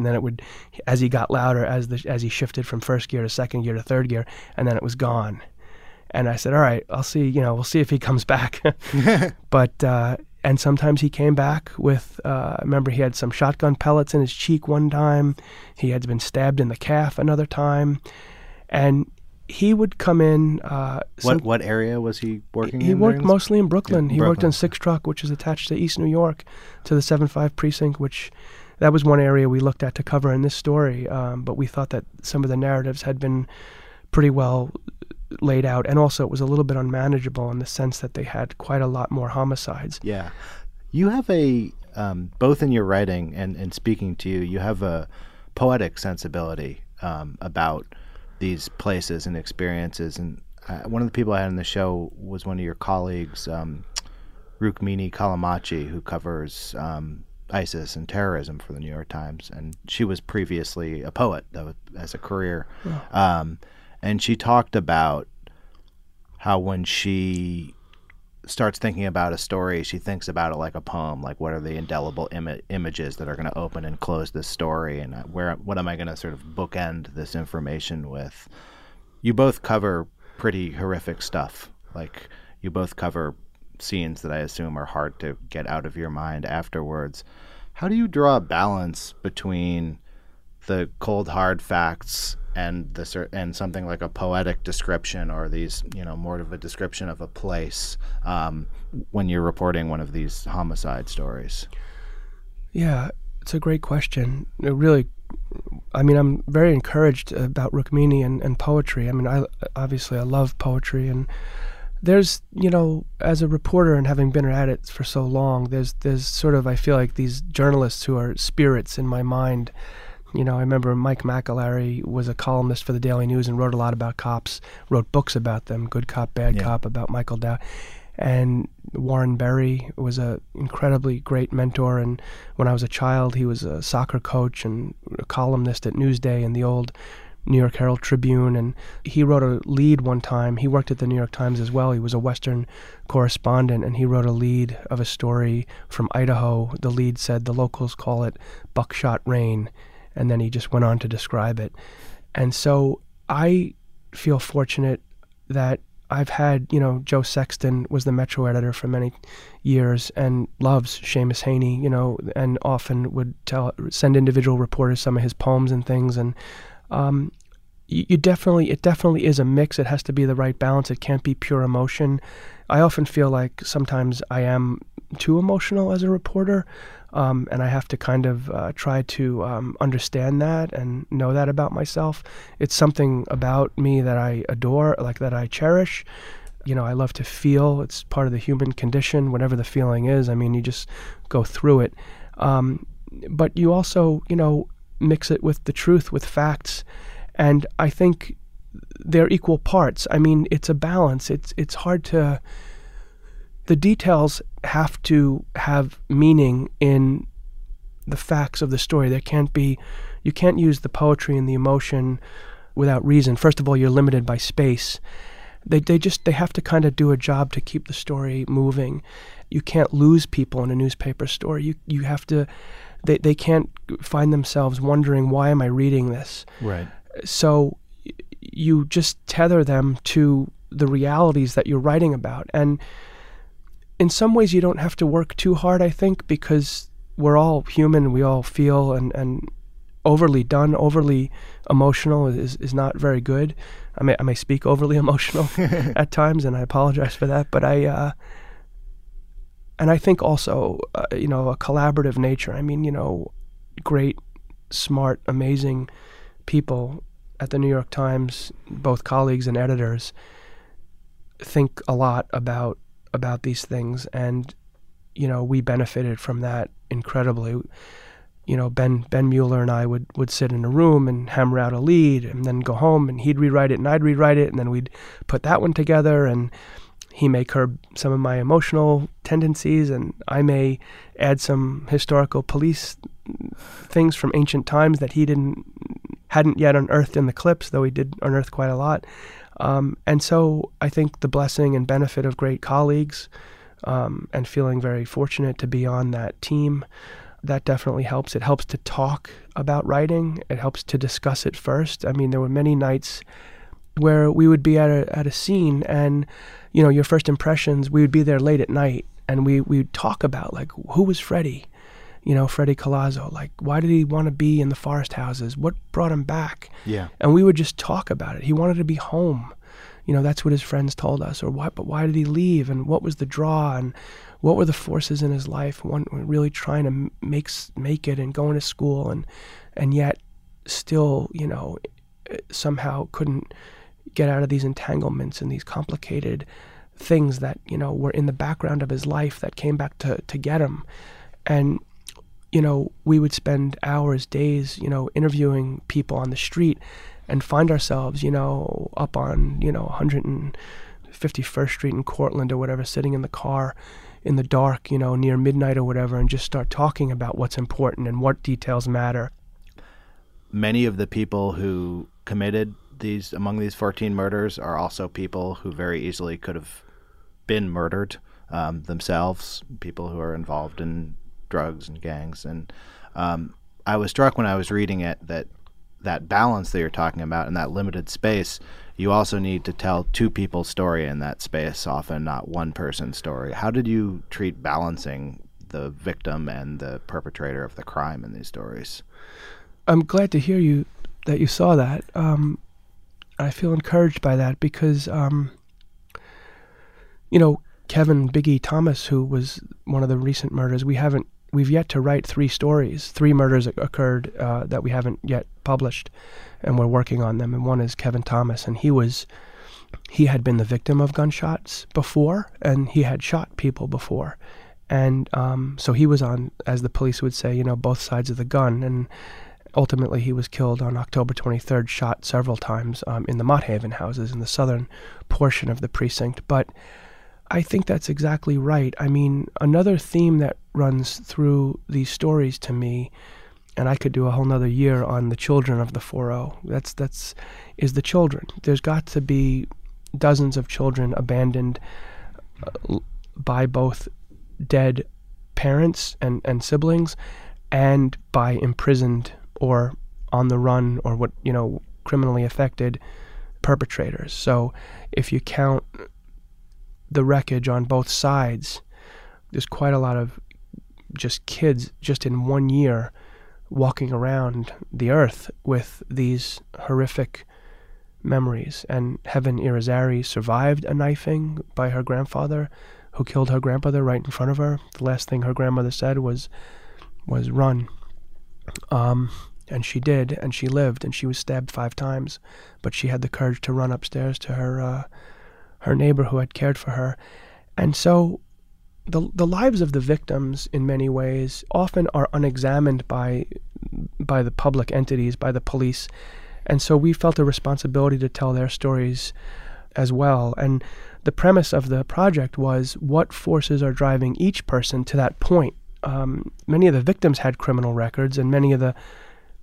then it would, as he got louder, as the as he shifted from first gear to second gear to third gear, and then it was gone. And I said, all right, I'll see, you know, we'll see if he comes back. But, uh, and sometimes he came back with, uh, I remember he had some shotgun pellets in his cheek one time. He had been stabbed in the calf another time. And he would come in. Uh, what what area was he working he in? He worked mostly in Brooklyn. Yeah, he Brooklyn. worked in Sixth Truck, which is attached to East New York, to the seven five precinct, which that was one area we looked at to cover in this story. Um, but we thought that some of the narratives had been pretty well laid out. And also it was a little bit unmanageable in the sense that they had quite a lot more homicides. Yeah. You have a, um, both in your writing and, and speaking to you, you have a poetic sensibility um, about these places and experiences. And uh, one of the people I had on the show was one of your colleagues, um, Rukmini Callimachi, who covers um, ISIS and terrorism for the New York Times. And she was previously a poet though, as a career. Yeah. Um, and she talked about how when she starts thinking about a story, she thinks about it like a poem, like what are the indelible Im- images that are going to open and close this story, and where what am I going to sort of bookend this information with? You both cover pretty horrific stuff. Like, you both cover scenes that I assume are hard to get out of your mind afterwards. How do you draw a balance between the cold, hard facts and the and something like a poetic description, or these, you know, more of a description of a place um, when you're reporting one of these homicide stories? Yeah, it's a great question. It really, I mean, I'm very encouraged about Rukmini and, and poetry. I mean, I obviously I love poetry, and there's, you know, as a reporter and having been at it for so long, there's there's sort of, I feel like these journalists who are spirits in my mind. You know, I remember Mike McAlary was a columnist for the Daily News and wrote a lot about cops, wrote books about them, Good Cop, Bad yeah. Cop, about Michael Dowd. And Warren Berry was an incredibly great mentor. And when I was a child, he was a soccer coach and a columnist at Newsday and the old New York Herald Tribune. And he wrote a lead one time. He worked at the New York Times as well. He was a Western correspondent, and he wrote a lead of a story from Idaho. The lead said, the locals call it buckshot rain. And then he just went on to describe it. And so I feel fortunate that I've had, you know, Joe Sexton was the Metro editor for many years and loves Seamus Haney, you know, and often would tell send individual reporters some of his poems and things. And um, you, you definitely, it definitely is a mix. It has to be the right balance. It can't be pure emotion. I often feel like sometimes I am too emotional as a reporter, um, and I have to kind of uh, try to um, understand that and know that about myself. It's something about me that I adore, like that I cherish. You know, I love to feel. It's part of the human condition, whatever the feeling is. I mean, you just go through it. Um, but you also, you know, mix it with the truth, with facts. And I think they're equal parts. I mean, it's a balance. It's it's hard to... The details have to have meaning in the facts of the story. There can't be... You can't use the poetry and the emotion without reason. First of all, you're limited by space. They they just they have to kind of do a job to keep the story moving. You can't lose people in a newspaper story. You you have to... They, they can't find themselves wondering, why am I reading this? Right. So you just tether them to the realities that you're writing about. And in some ways you don't have to work too hard, I think, because we're all human, we all feel, and, and overly done, overly emotional is, is not very good. I may, I may speak overly emotional at times, and I apologize for that, but I... Uh, and I think also, uh, you know, a collaborative nature. I mean, you know, great, smart, amazing people at the New York Times, both colleagues and editors, think a lot about about these things. And, you know, we benefited from that incredibly. You know, Ben Ben Mueller and I would, would sit in a room and hammer out a lead and then go home, and he'd rewrite it and I'd rewrite it, and then we'd put that one together, and he may curb some of my emotional tendencies, and I may add some historical police things from ancient times that he didn't hadn't yet unearthed in the clips, though he did unearth quite a lot. Um, and so I think the blessing and benefit of great colleagues, um, and feeling very fortunate to be on that team, that definitely helps. It helps to talk about writing. It helps to discuss it first. I mean, there were many nights where we would be at a, at a scene, and, you know, your first impressions, we would be there late at night, and we would talk about, like, who was Freddie? You know, Freddie Collazo, like, why did he want to be in the forest houses? What brought him back? Yeah. And we would just talk about it. He wanted to be home. You know, that's what his friends told us. Or why, but why did he leave? And what was the draw? And what were the forces in his life? One really trying to make, make it and going to school, and, and yet still, you know, somehow couldn't get out of these entanglements and these complicated things that, you know, were in the background of his life that came back to, to get him. And, you know, we would spend hours, days, you know, interviewing people on the street, and find ourselves, you know, up on, you know, one hundred fifty-first Street in Cortland or whatever, sitting in the car in the dark, you know, near midnight or whatever, and just start talking about what's important and what details matter. Many of the people who committed these, among these fourteen murders, are also people who very easily could have been murdered um, themselves, people who are involved in drugs and gangs. And um, I was struck when I was reading it that that balance that you're talking about in that limited space, you also need to tell two people's story in that space, often not one person's story. How did you treat balancing the victim and the perpetrator of the crime in these stories? I'm glad to hear you that you saw that. Um, I feel encouraged by that because, um, you know, Kevin Biggie Thomas, who was one of the recent murders, we haven't, we've yet to write three stories. Three murders occurred uh, that we haven't yet published, and we're working on them. And one is Kevin Thomas, and he was, he had been the victim of gunshots before, and he had shot people before. And um, so he was on, as the police would say, you know, both sides of the gun. And ultimately, he was killed on October twenty-third, shot several times um, in the Mott Haven houses in the southern portion of the precinct. But I think that's exactly right. I mean, another theme that runs through these stories to me, and I could do a whole nother year on the children of the four oh, that's, that's, is the children. There's got to be dozens of children abandoned by both dead parents and, and siblings, and by imprisoned or on the run or, what, you know, criminally affected perpetrators. So if you count the wreckage on both sides, there's quite a lot of just kids just in one year walking around the earth with these horrific memories. And Heaven Irizarry survived a knifing by her grandfather who killed her grandmother right in front of her. The last thing her grandmother said was, was run. Um, and she did, and she lived, and she was stabbed five times, but she had the courage to run upstairs to her, uh, her neighbor who had cared for her. And so the the lives of the victims in many ways often are unexamined by, by the public entities, by the police. And so we felt a responsibility to tell their stories as well. And the premise of the project was what forces are driving each person to that point. Um, many of the victims had criminal records, and many of the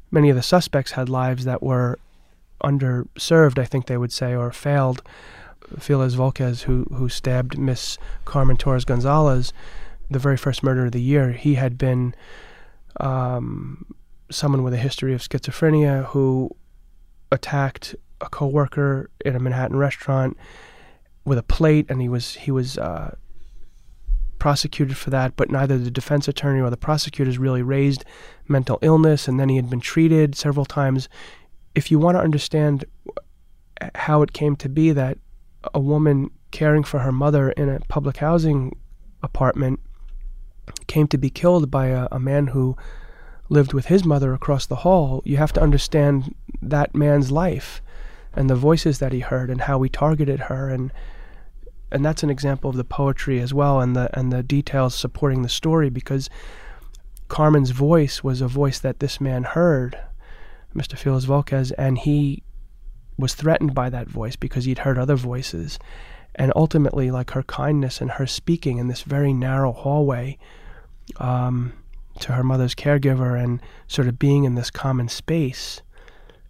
many of the suspects had lives that were underserved, I think they would say, or failed. Felix Volquez, who who stabbed Miss Carmen Torres-Gonzalez, the very first murder of the year, he had been um, someone with a history of schizophrenia who attacked a coworker in a Manhattan restaurant with a plate, and he was he was uh, prosecuted for that, but neither the defense attorney or the prosecutors really raised mental illness, and then he had been treated several times. If you want to understand how it came to be that a woman caring for her mother in a public housing apartment came to be killed by a, a man who lived with his mother across the hall, you have to understand that man's life and the voices that he heard and how he targeted her. And and that's an example of the poetry as well, and the and the details supporting the story, because Carmen's voice was a voice that this man heard, Mister Felix Volquez, and he was threatened by that voice because he'd heard other voices. And ultimately, like, her kindness and her speaking in this very narrow hallway um, to her mother's caregiver, and sort of being in this common space,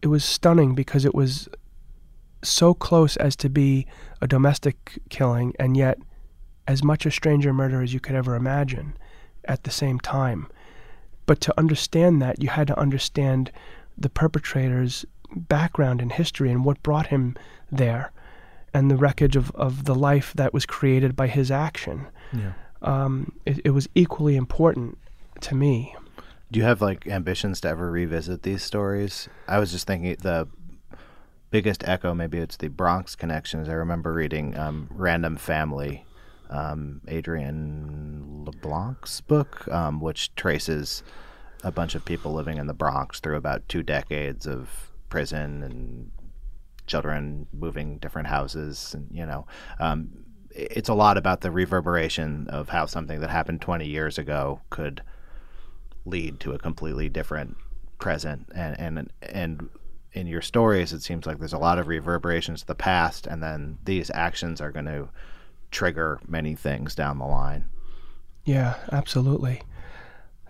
it was stunning because it was so close as to be a domestic killing, and yet as much a stranger murder as you could ever imagine at the same time. But to understand that, you had to understand the perpetrator's background and history and what brought him there, and the wreckage of, of the life that was created by his action. Yeah. Um, it, it was equally important to me. Do you have, like, ambitions to ever revisit these stories? I was just thinking the biggest echo, maybe it's the Bronx connections. I remember reading um, Random Family, um, Adrian LeBlanc's book, um, which traces a bunch of people living in the Bronx through about two decades of prison and children moving different houses. And, you know, um, it's a lot about the reverberation of how something that happened twenty years ago could lead to a completely different present. And, and, and in your stories, it seems like there's a lot of reverberations to the past, and then these actions are going to trigger many things down the line. Yeah, absolutely.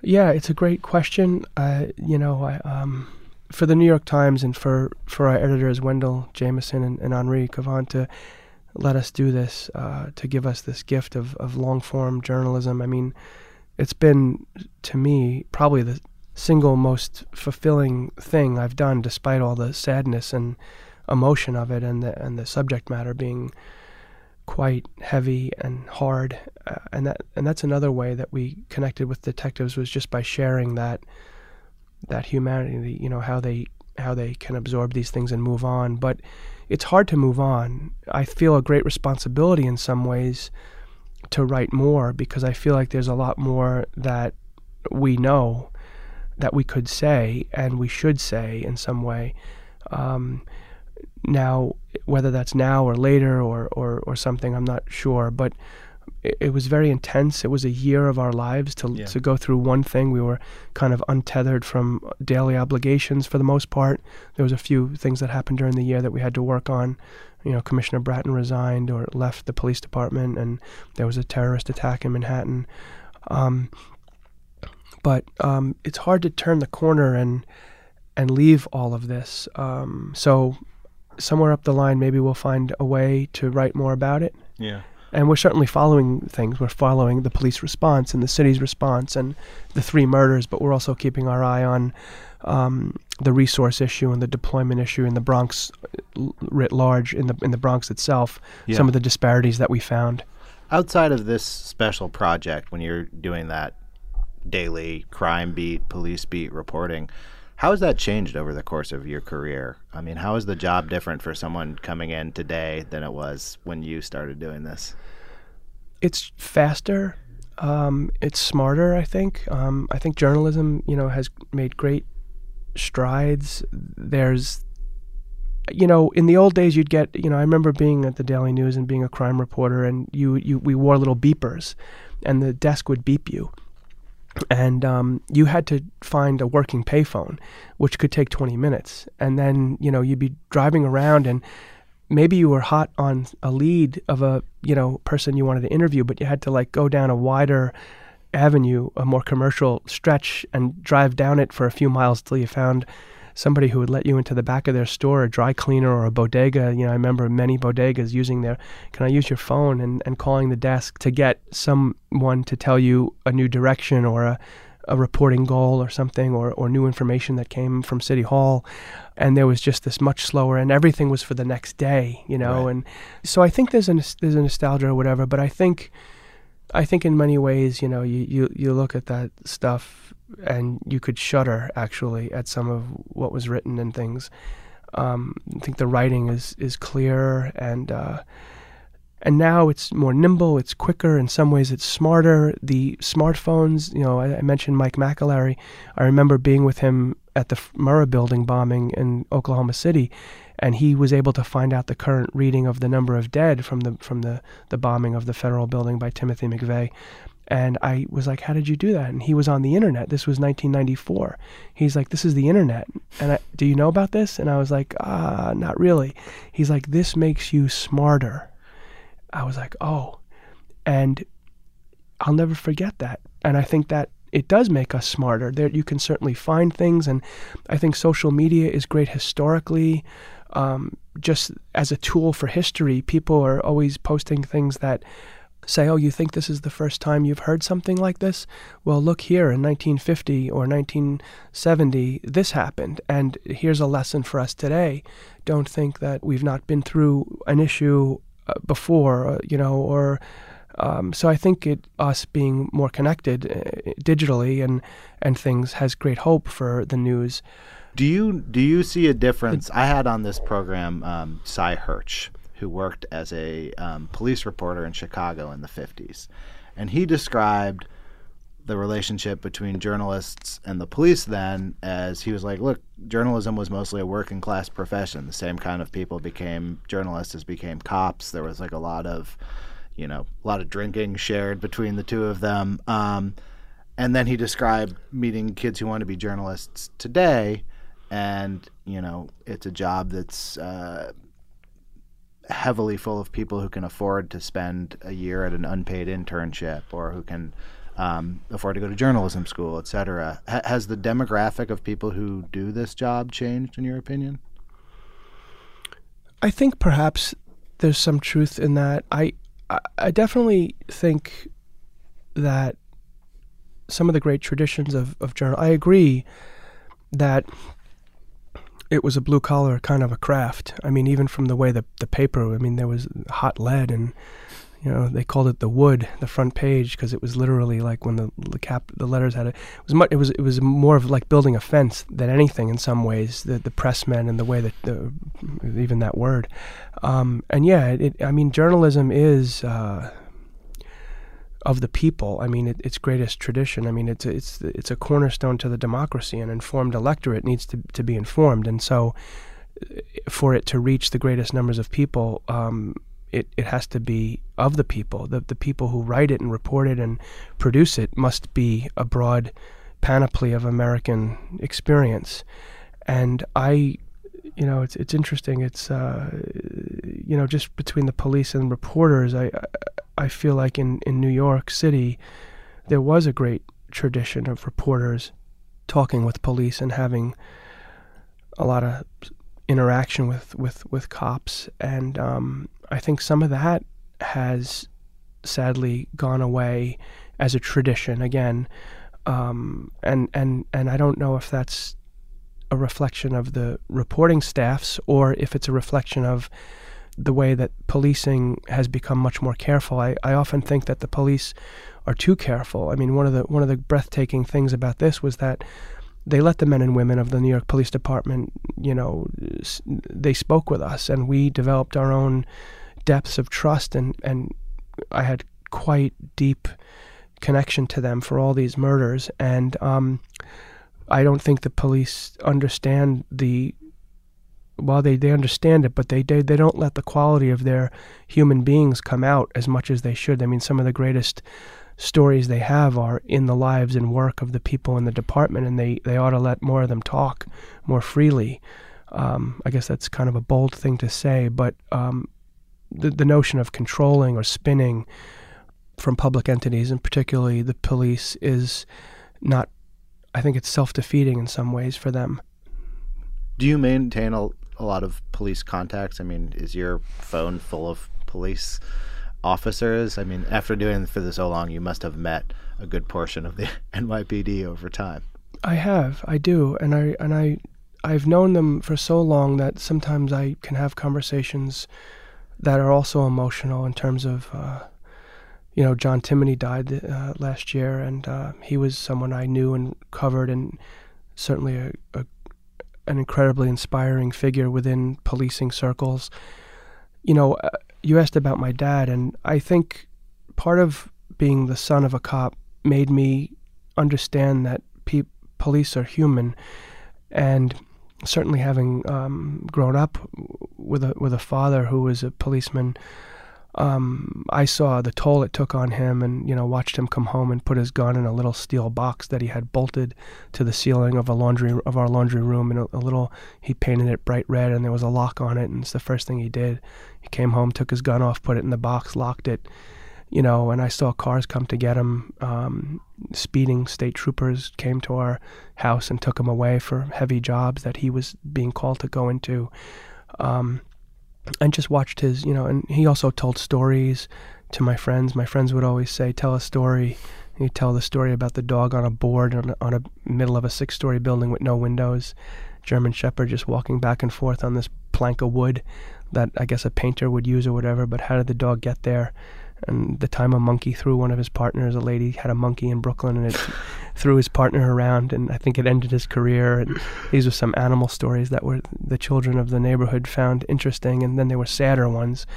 Yeah, it's a great question. Uh, you know, I, um, for the New York Times and for, for our editors, Wendell Jameson and, and Henri Cavant, to let us do this, uh, to give us this gift of, of long-form journalism. I mean, it's been, to me, probably the single most fulfilling thing I've done, despite all the sadness and emotion of it, and the and the subject matter being quite heavy and hard. Uh, and that and that's another way that we connected with detectives, was just by sharing that that humanity, you know, how they how they can absorb these things and move on. But it's hard to move on. I feel a great responsibility in some ways to write more, because I feel like there's a lot more that we know that we could say and we should say in some way. Um, now, whether that's now or later or, or, or something, I'm not sure, but it, it was very intense. It was a year of our lives to yeah. to go through one thing. We were kind of untethered from daily obligations for the most part. There was a few things that happened during the year that we had to work on. You know, Commissioner Bratton resigned or left the police department, and there was a terrorist attack in Manhattan. Um, but um, it's hard to turn the corner and and leave all of this. Um, so somewhere up the line, maybe we'll find a way to write more about it. Yeah. And we're certainly following things. We're following the police response and the city's response and the three murders, but we're also keeping our eye on um, the resource issue and the deployment issue in the Bronx writ large, in the in the Bronx itself, yeah. Some of the disparities that we found. Outside of this special project, when you're doing that daily crime beat, police beat reporting, how has that changed over the course of your career? I mean, how is the job different for someone coming in today than it was when you started doing this? it's faster. Um, it's smarter, I think. Um, I think journalism, you know, has made great strides. There's, you know, in the old days you'd get, you know, I remember being at the Daily News and being a crime reporter, and you, you we wore little beepers, and the desk would beep you. And um, you had to find a working payphone, which could take twenty minutes. And then, you know, you'd be driving around, and maybe you were hot on a lead of a, you know, person you wanted to interview, but you had to like go down a wider avenue, a more commercial stretch, and drive down it for a few miles till you found somebody who would let you into the back of their store, a dry cleaner or a bodega. You know, I remember many bodegas using their, can I use your phone, and, and calling the desk to get someone to tell you a new direction or a, a reporting goal or something, or, or new information that came from City Hall. And there was just this much slower, and everything was for the next day, you know? Right. And so I think there's a, there's a nostalgia or whatever, but I think, I think in many ways, you know, you, you, you look at that stuff and you could shudder actually at some of what was written and things. Um, I think the writing is, is clearer, and, uh, and now it's more nimble, it's quicker, in some ways it's smarter. The smartphones, you know, I, I mentioned Mike McAlary. I remember being with him at the Murrah building bombing in Oklahoma City, and he was able to find out the current reading of the number of dead from the from the, the bombing of the federal building by Timothy McVeigh. And I was like, how did you do that? And he was on the internet. This was nineteen ninety-four. He's like, this is the internet. And I, do you know about this? And I was like, ah, not really. He's like, this makes you smarter. I was like, oh, and I'll never forget that. And I think that it does make us smarter. There, you can certainly find things. And I think social media is great historically. Um, just as a tool for history, people are always posting things that say, oh, you think this is the first time you've heard something like this? Well, look here, in nineteen fifty or nineteen seventy, this happened, and here's a lesson for us today. Don't think that we've not been through an issue uh, before, uh, you know, or um, so I think it, us being more connected uh, digitally and, and things has great hope for the news. Do you, do you see a difference? I had on this program um, Cy Hirsch, who worked as a um, police reporter in Chicago in the fifties. And he described the relationship between journalists and the police then as, he was like, look, journalism was mostly a working class profession. The same kind of people became journalists as became cops. There was like a lot of, you know, a lot of drinking shared between the two of them. Um, and then he described meeting kids who want to be journalists today. And, you know, it's a job that's, uh, heavily full of people who can afford to spend a year at an unpaid internship, or who can um, afford to go to journalism school, et cetera. H- has the demographic of people who do this job changed, in your opinion? I think perhaps there's some truth in that. I, I definitely think that some of the great traditions of, of journal, I agree that it was a blue-collar kind of a craft. I mean, even from the way the the paper, I mean, there was hot lead, and, you know, they called it the wood, the front page, because it was literally like when the, the cap, the letters had a, it was much, it was it was more of like building a fence than anything in some ways, the the pressmen and the way that, the, even that word. Um, and yeah, it, I mean, journalism is uh, of the people. I mean, it, its greatest tradition. I mean, it's it's it's a cornerstone to the democracy. An informed electorate needs to, to be informed, and so for it to reach the greatest numbers of people, um, it it has to be of the people. The the people who write it and report it and produce it must be a broad panoply of American experience. And I, you know, it's it's interesting. It's uh, you know, just between the police and reporters, I. I I feel like in, in New York City, there was a great tradition of reporters talking with police and having a lot of interaction with, with, with cops. And um, I think some of that has sadly gone away as a tradition again. Um, and, and, and I don't know if that's a reflection of the reporting staffs, or if it's a reflection of the way that policing has become much more careful. I, I often think that the police are too careful. I mean, one of the one of the breathtaking things about this was that they let the men and women of the New York Police Department, you know, they spoke with us, and we developed our own depths of trust. And, and I had quite deep connection to them for all these murders. And um, I don't think the police understand the, well, they, they understand it, but they, they they don't let the quality of their human beings come out as much as they should. I mean, some of the greatest stories they have are in the lives and work of the people in the department, and they, they ought to let more of them talk more freely. Um, I guess that's kind of a bold thing to say, but um, the, the notion of controlling or spinning from public entities, and particularly the police, is not, I think it's self-defeating in some ways for them. Do you maintain a, a lot of police contacts? I mean, is your phone full of police officers? I mean, after doing it for so long, you must have met a good portion of the N Y P D over time. I have, I do, and I and I, I've known them for so long that sometimes I can have conversations that are also emotional in terms of, uh, you know, John Timoney died uh, last year, and uh, he was someone I knew and covered, and certainly a, a an incredibly inspiring figure within policing circles. You know, uh, you asked about my dad, and I think part of being the son of a cop made me understand that pe- police are human, and certainly having um, grown up with a with a father who was a policeman, um, I saw the toll it took on him, and, you know, watched him come home and put his gun in a little steel box that he had bolted to the ceiling of a laundry of our laundry room, and a, a little he painted it bright red, and there was a lock on it, and it's the first thing he did. He came home, took his gun off, put it in the box, locked it, you know, and I saw cars come to get him. Um, speeding state troopers came to our house and took him away for heavy jobs that he was being called to go into. Um, and just watched his, you know, and he also told stories to my friends. My friends would always say, tell a story. And he'd tell the story about the dog on a board on a, on a middle of a six-story building with no windows. German Shepherd just walking back and forth on this plank of wood that I guess a painter would use or whatever, but how did the dog get there? And the time a monkey threw one of his partners, a lady had a monkey in Brooklyn, and it threw his partner around, and I think it ended his career. And these were some animal stories that were the children of the neighborhood found interesting, and then there were sadder ones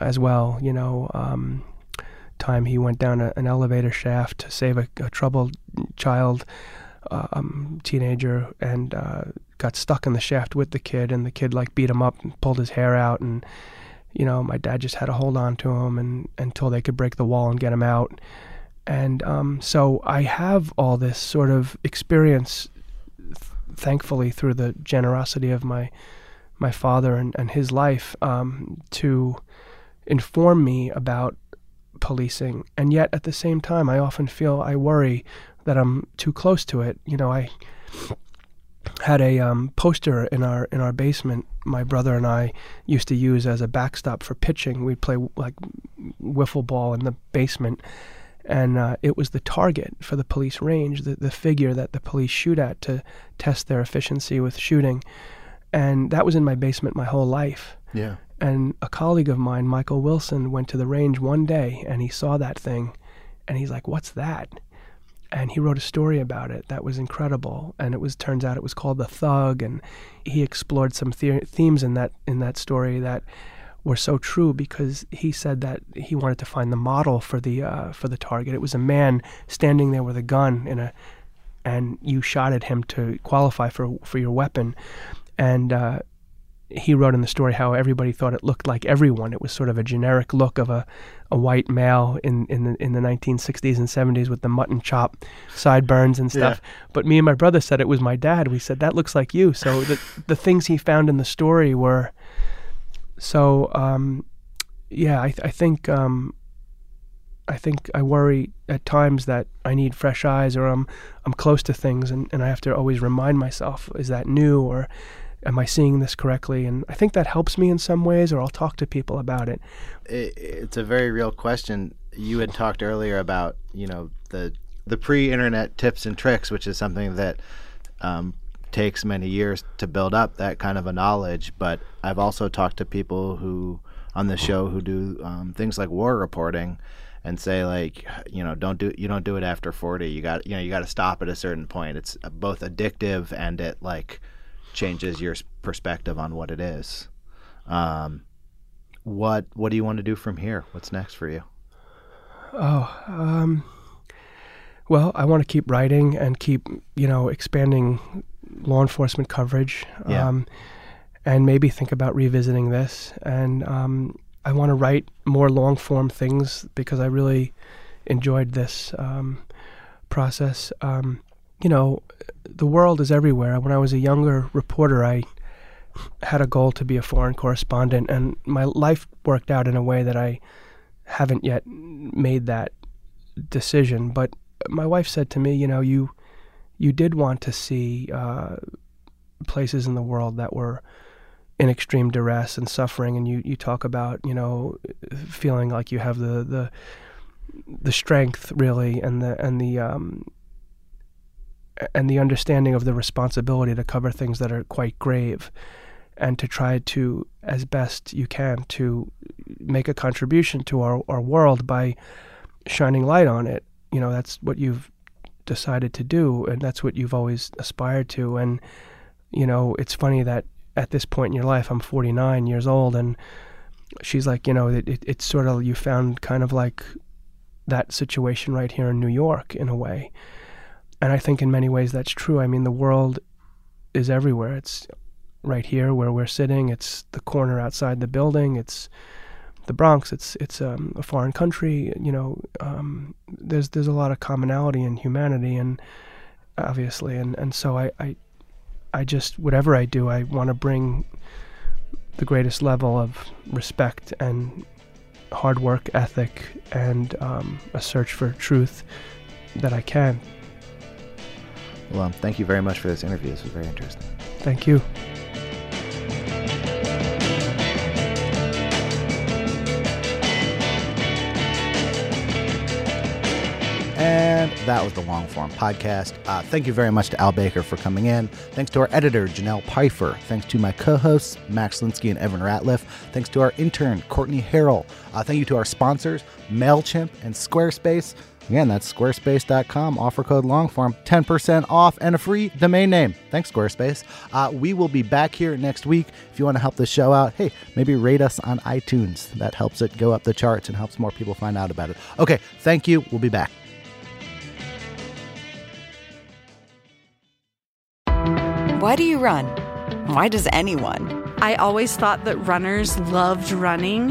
as well. You know, um, time he went down a, an elevator shaft to save a, a troubled child, um, teenager, and uh, got stuck in the shaft with the kid, and the kid like beat him up and pulled his hair out, and you know, my dad just had to hold on to him and until they could break the wall and get him out. And um, so I have all this sort of experience, th- thankfully, through the generosity of my my father and, and his life um, to inform me about policing. And yet at the same time, I often feel I worry that I'm too close to it. You know, I had a um, poster in our in our basement my brother and I used to use as a backstop for pitching. We'd play like wiffle ball in the basement, and uh, it was the target for the police range, the, the figure that the police shoot at to test their efficiency with shooting. And that was in my basement my whole life. Yeah. And a colleague of mine, Michael Wilson, went to the range one day and he saw that thing and he's like, what's that? And he wrote a story about it that was incredible, and it was turns out it was called The Thug, and he explored some the- themes in that in that story that were so true because he said that he wanted to find the model for the uh, for the target. It was a man standing there with a gun in a, and you shot at him to qualify for for your weapon, and uh, he wrote in the story how everybody thought it looked like everyone. It was sort of a generic look of a, a white male in, in the in the nineteen sixties and seventies with the mutton chop sideburns and stuff. Yeah. But me and my brother said it was my dad. We said, that looks like you. So the the things he found in the story were... So, um, yeah, I, th- I think... Um, I think I worry at times that I need fresh eyes, or I'm, I'm close to things, and, and I have to always remind myself, is that new, or... am I seeing this correctly? And I think that helps me in some ways, or I'll talk to people about it. it it's a very real question. You had talked earlier about, you know, the the pre-internet tips and tricks, which is something that um, takes many years to build up, that kind of a knowledge. But I've also talked to people who on the show who do um, things like war reporting, and say, like, you know, don't do you don't do it after forty. You got you know you got to stop at a certain point. It's both addictive and it like changes your perspective on what it is. Um, what what do you want to do from here? What's next for you? Oh, um, well, I want to keep writing and keep, you know, expanding law enforcement coverage. Yeah. Um, and maybe think about revisiting this. And um, I want to write more long form things because I really enjoyed this um, process. Um, you know, the world is everywhere. When I was a younger reporter, I had a goal to be a foreign correspondent, and my life worked out in a way that I haven't yet made that decision. But my wife said to me, you know, you you did want to see uh, places in the world that were in extreme duress and suffering, and you, you talk about, you know, feeling like you have the the, the strength really, and the and the um, and the understanding of the responsibility to cover things that are quite grave, and to try to, as best you can, to make a contribution to our, our world by shining light on it. You know, that's what you've decided to do, and that's what you've always aspired to. And, you know, it's funny that at this point in your life, I'm forty-nine years old, and she's like, you know, it, it, it's sort of, you found kind of like that situation right here in New York in a way. And I think in many ways that's true. I mean, the world is everywhere. It's right here where we're sitting. It's the corner outside the building. It's the Bronx. It's it's um, a foreign country. You know, um, there's there's a lot of commonality in humanity, and obviously, and, and so I, I I just, whatever I do, I want to bring the greatest level of respect and hard work ethic and um, a search for truth that I can. Well, um, thank you very much for this interview. This was very interesting. Thank you. And that was the Long Form Podcast. Uh, thank you very much to Al Baker for coming in. Thanks to our editor, Janelle Pfeiffer. Thanks to my co-hosts, Max Linsky and Evan Ratliff. Thanks to our intern, Courtney Harrell. Uh, thank you to our sponsors, MailChimp and Squarespace. Again, that's squarespace dot com. Offer code LONGFORM, ten percent off and a free domain name. Thanks, Squarespace. Uh, we will be back here next week. If you want to help the show out, hey, maybe rate us on iTunes. That helps it go up the charts and helps more people find out about it. Okay, thank you. We'll be back. Why do you run? Why does anyone? I always thought that runners loved running,